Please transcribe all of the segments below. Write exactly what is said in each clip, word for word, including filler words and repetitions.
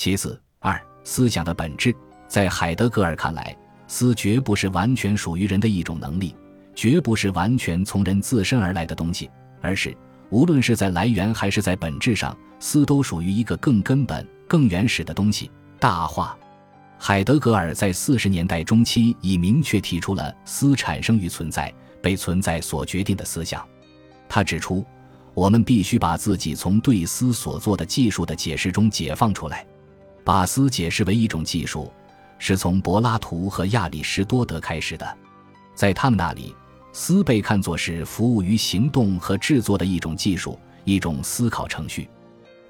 其次，二、思想的本质。在海德格尔看来，思绝不是完全属于人的一种能力，绝不是完全从人自身而来的东西，而是无论是在来源还是在本质上，思都属于一个更根本更原始的东西，大化。海德格尔在四十年代中期已明确提出了思产生于存在，被存在所决定的思想。他指出，我们必须把自己从对思所做的技术的解释中解放出来。把思解释为一种技术，是从柏拉图和亚里士多德开始的。在他们那里，思被看作是服务于行动和制作的一种技术，一种思考程序。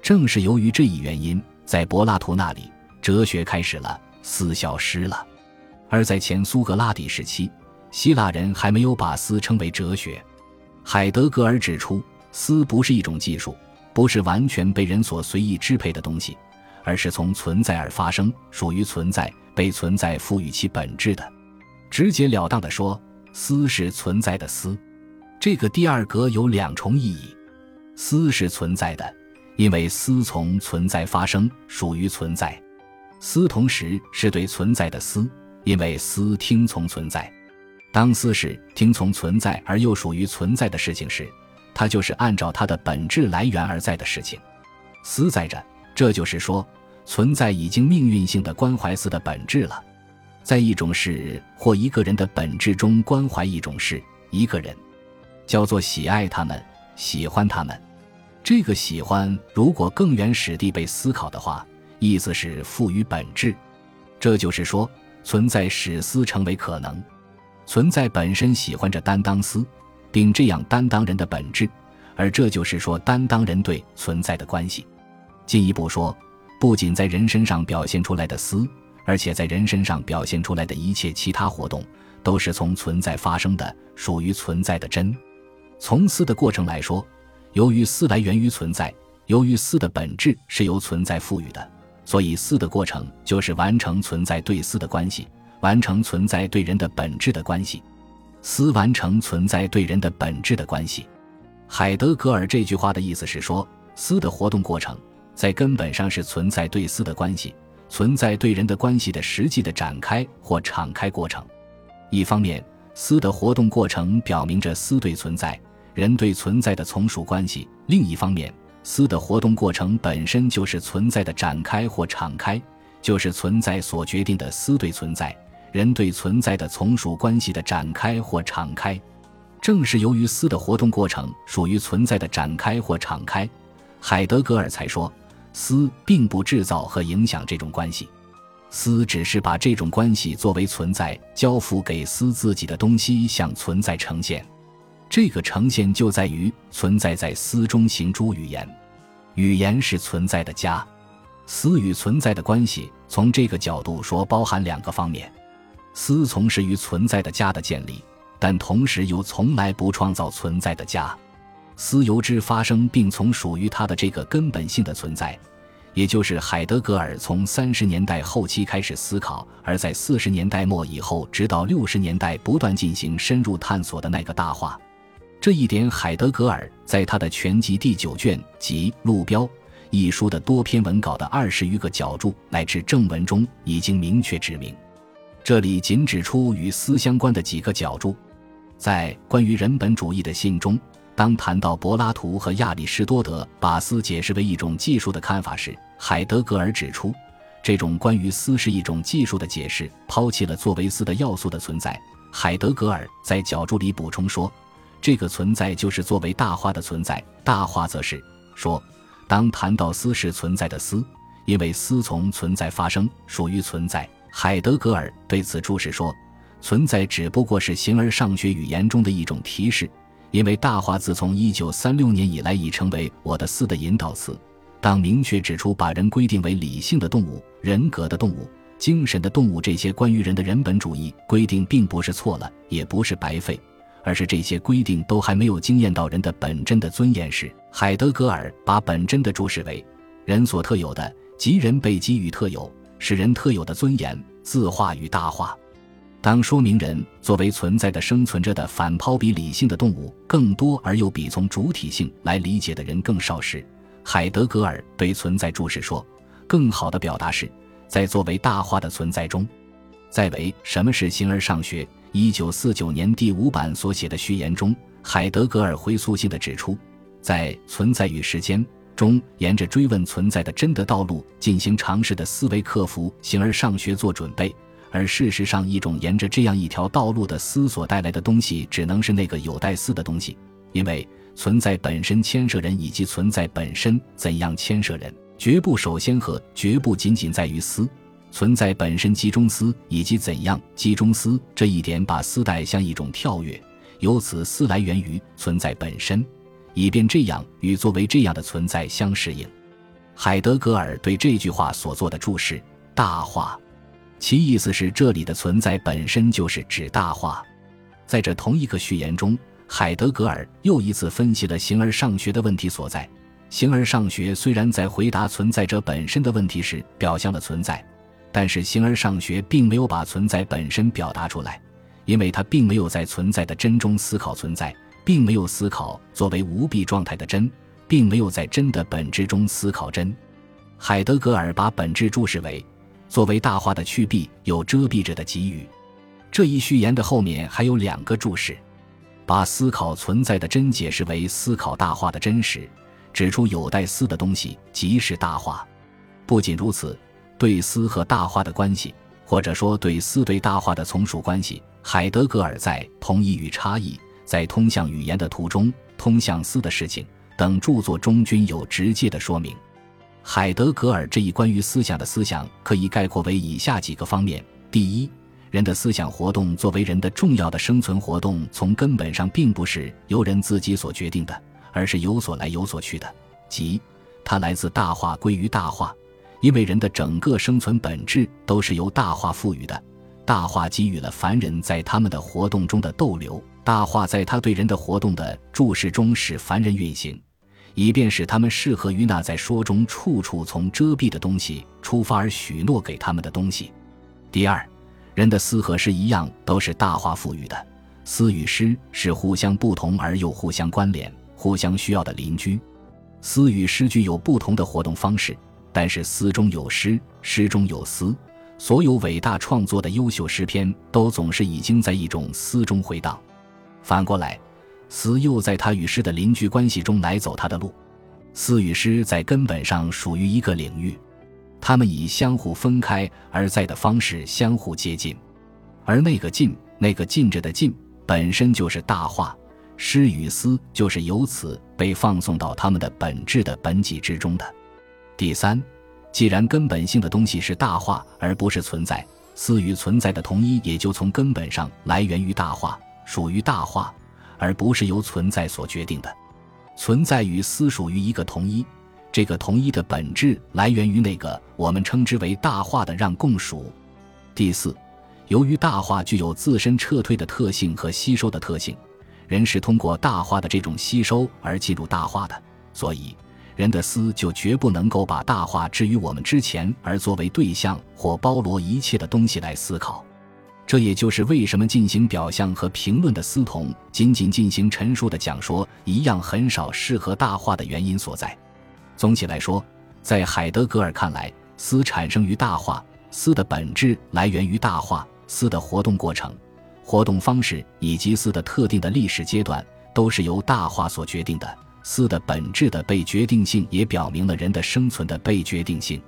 正是由于这一原因，在柏拉图那里，哲学开始了，思消失了。而在前苏格拉底时期，希腊人还没有把思称为哲学。海德格尔指出，思不是一种技术，不是完全被人所随意支配的东西，而是从存在而发生，属于存在，被存在赋予其本质的。直截了当地说，思是存在的思。这个第二格有两重意义：思是存在的，因为思从存在发生，属于存在；思同时是对存在的思，因为思听从存在。当思是听从存在而又属于存在的事情时，它就是按照它的本质来源而在的事情。思在着，这就是说，存在已经命运性的关怀思的本质了。在一种事或一个人的本质中关怀一种事一个人，叫做喜爱他们，喜欢他们。这个喜欢如果更原始地被思考的话，意思是赋予本质。这就是说，存在使思成为可能。存在本身喜欢着担当思，并这样担当人的本质，而这就是说担当人对存在的关系。进一步说，不仅在人身上表现出来的思，而且在人身上表现出来的一切其他活动，都是从存在发生的，属于存在的真。从思的过程来说，由于思来源于存在，由于思的本质是由存在赋予的，所以思的过程就是完成存在对思的关系，完成存在对人的本质的关系。思完成存在对人的本质的关系。海德格尔这句话的意思是说，思的活动过程在根本上是存在对思的关系，存在对人的关系的实际的展开或敞开过程。一方面，思的活动过程表明着思对存在、人对存在的从属关系；另一方面，思的活动过程本身就是存在的展开或敞开，就是存在所决定的思对存在、人对存在的从属关系的展开或敞开。正是由于思的活动过程属于存在的展开或敞开，海德格尔才说，思并不制造和影响这种关系，思只是把这种关系作为存在交付给思自己的东西向存在呈现。这个呈现就在于存在在思中行诸语言，语言是存在的家。思与存在的关系从这个角度说包含两个方面：思从事于存在的家的建立，但同时又从来不创造存在的家。思由之发生并从属于它的这个根本性的存在，也就是海德格尔从三十年代后期开始思考，而在四十年代末以后直到六十年代不断进行深入探索的那个大化。这一点海德格尔在他的全集第九卷及《路标》一书的多篇文稿的二十余个角注乃至正文中已经明确指明。这里仅指出与思相关的几个角注。在关于人本主义的信中，当谈到柏拉图和亚里士多德把思解释为一种技术的看法时，海德格尔指出，这种关于思是一种技术的解释抛弃了作为思的要素的存在。海德格尔在角注里补充说，这个存在就是作为大化的存在。大化则是说，当谈到思是存在的思，因为思从存在发生，属于存在。海德格尔对此注释说，存在只不过是形而上学语言中的一种提示，因为大化自从一九三六年以来已成为我的思的引导词。当明确指出把人规定为理性的动物、人格的动物、精神的动物，这些关于人的人本主义规定并不是错了，也不是白费，而是这些规定都还没有经验到人的本真的尊严时，海德格尔把本真的注释为人所特有的，即人被给予特有，使人特有的尊严自化与大化。当说明人作为存在的生存着的反抛比理性的动物更多而又比从主体性来理解的人更少时，海德格尔对存在注释说，更好的表达是在作为大化的存在中。在为什么是形而上学一九四九年第五版所写的序言中，海德格尔回溯性地指出，在存在与时间中沿着追问存在的真的道路进行尝试的思维克服形而上学做准备，而事实上一种沿着这样一条道路的思所带来的东西只能是那个有待思的东西，因为存在本身牵涉人，以及存在本身怎样牵涉人绝不首先和绝不仅仅在于思，存在本身集中思以及怎样集中思这一点把思带向一种跳跃，由此思来源于存在本身，以便这样与作为这样的存在相适应。海德格尔对这句话所做的注释大化，其意思是这里的存在本身就是指大化。在这同一个序言中，海德格尔又一次分析了形而上学的问题所在。形而上学虽然在回答存在者本身的问题时表象了存在，但是形而上学并没有把存在本身表达出来，因为它并没有在存在的真中思考存在，并没有思考作为无蔽状态的真，并没有在真的本质中思考真。海德格尔把本质注释为作为大化的去蔽有遮蔽着的给予。这一序言的后面还有两个注释，把思考存在的真解释为思考大化的真实，指出有待思的东西即是大化。不仅如此，对思和大化的关系，或者说对思对大化的从属关系，海德格尔在同一与差异，在通向语言的途中，通向思的事情等著作中均有直接的说明。海德格尔这一关于思想的思想可以概括为以下几个方面：第一，人的思想活动作为人的重要的生存活动，从根本上并不是由人自己所决定的，而是有所来有所去的，即它来自大化归于大化，因为人的整个生存本质都是由大化赋予的。大化给予了凡人在他们的活动中的逗留，大化在他对人的活动的注视中使凡人运行，以便使他们适合于那在说中处处从遮蔽的东西出发而许诺给他们的东西。第二，人的思和诗一样都是大化赋予的，思与诗是互相不同而又互相关联、互相需要的邻居。思与诗具有不同的活动方式，但是思中有诗，诗中有思，所有伟大创作的优秀诗篇都总是已经在一种思中回荡。反过来，思又在他与诗的邻居关系中来走他的路。思与诗在根本上属于一个领域，他们以相互分开而在的方式相互接近，而那个近，那个近着的近本身就是大化，诗与思就是由此被放送到他们的本质的本体之中的。第三，既然根本性的东西是大化而不是存在，思与存在的同一也就从根本上来源于大化，属于大化，而不是由存在所决定的。存在与思属于一个同一，这个同一的本质来源于那个我们称之为大化的让共属。第四，由于大化具有自身撤退的特性和吸收的特性，人是通过大化的这种吸收而进入大化的，所以人的思就绝不能够把大化置于我们之前而作为对象或包罗一切的东西来思考。这也就是为什么进行表象和评论的思同仅仅进行陈述的讲说一样很少适合大化的原因所在。总体来说，在海德格尔看来，思产生于大化，思的本质来源于大化，思的活动过程、活动方式以及思的特定的历史阶段都是由大化所决定的。思的本质的被决定性也表明了人的生存的被决定性。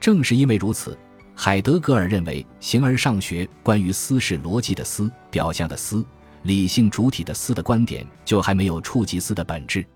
正是因为如此，海德格尔认为形而上学关于思是逻辑的思、表象的思、理性主体的思的观点就还没有触及思的本质。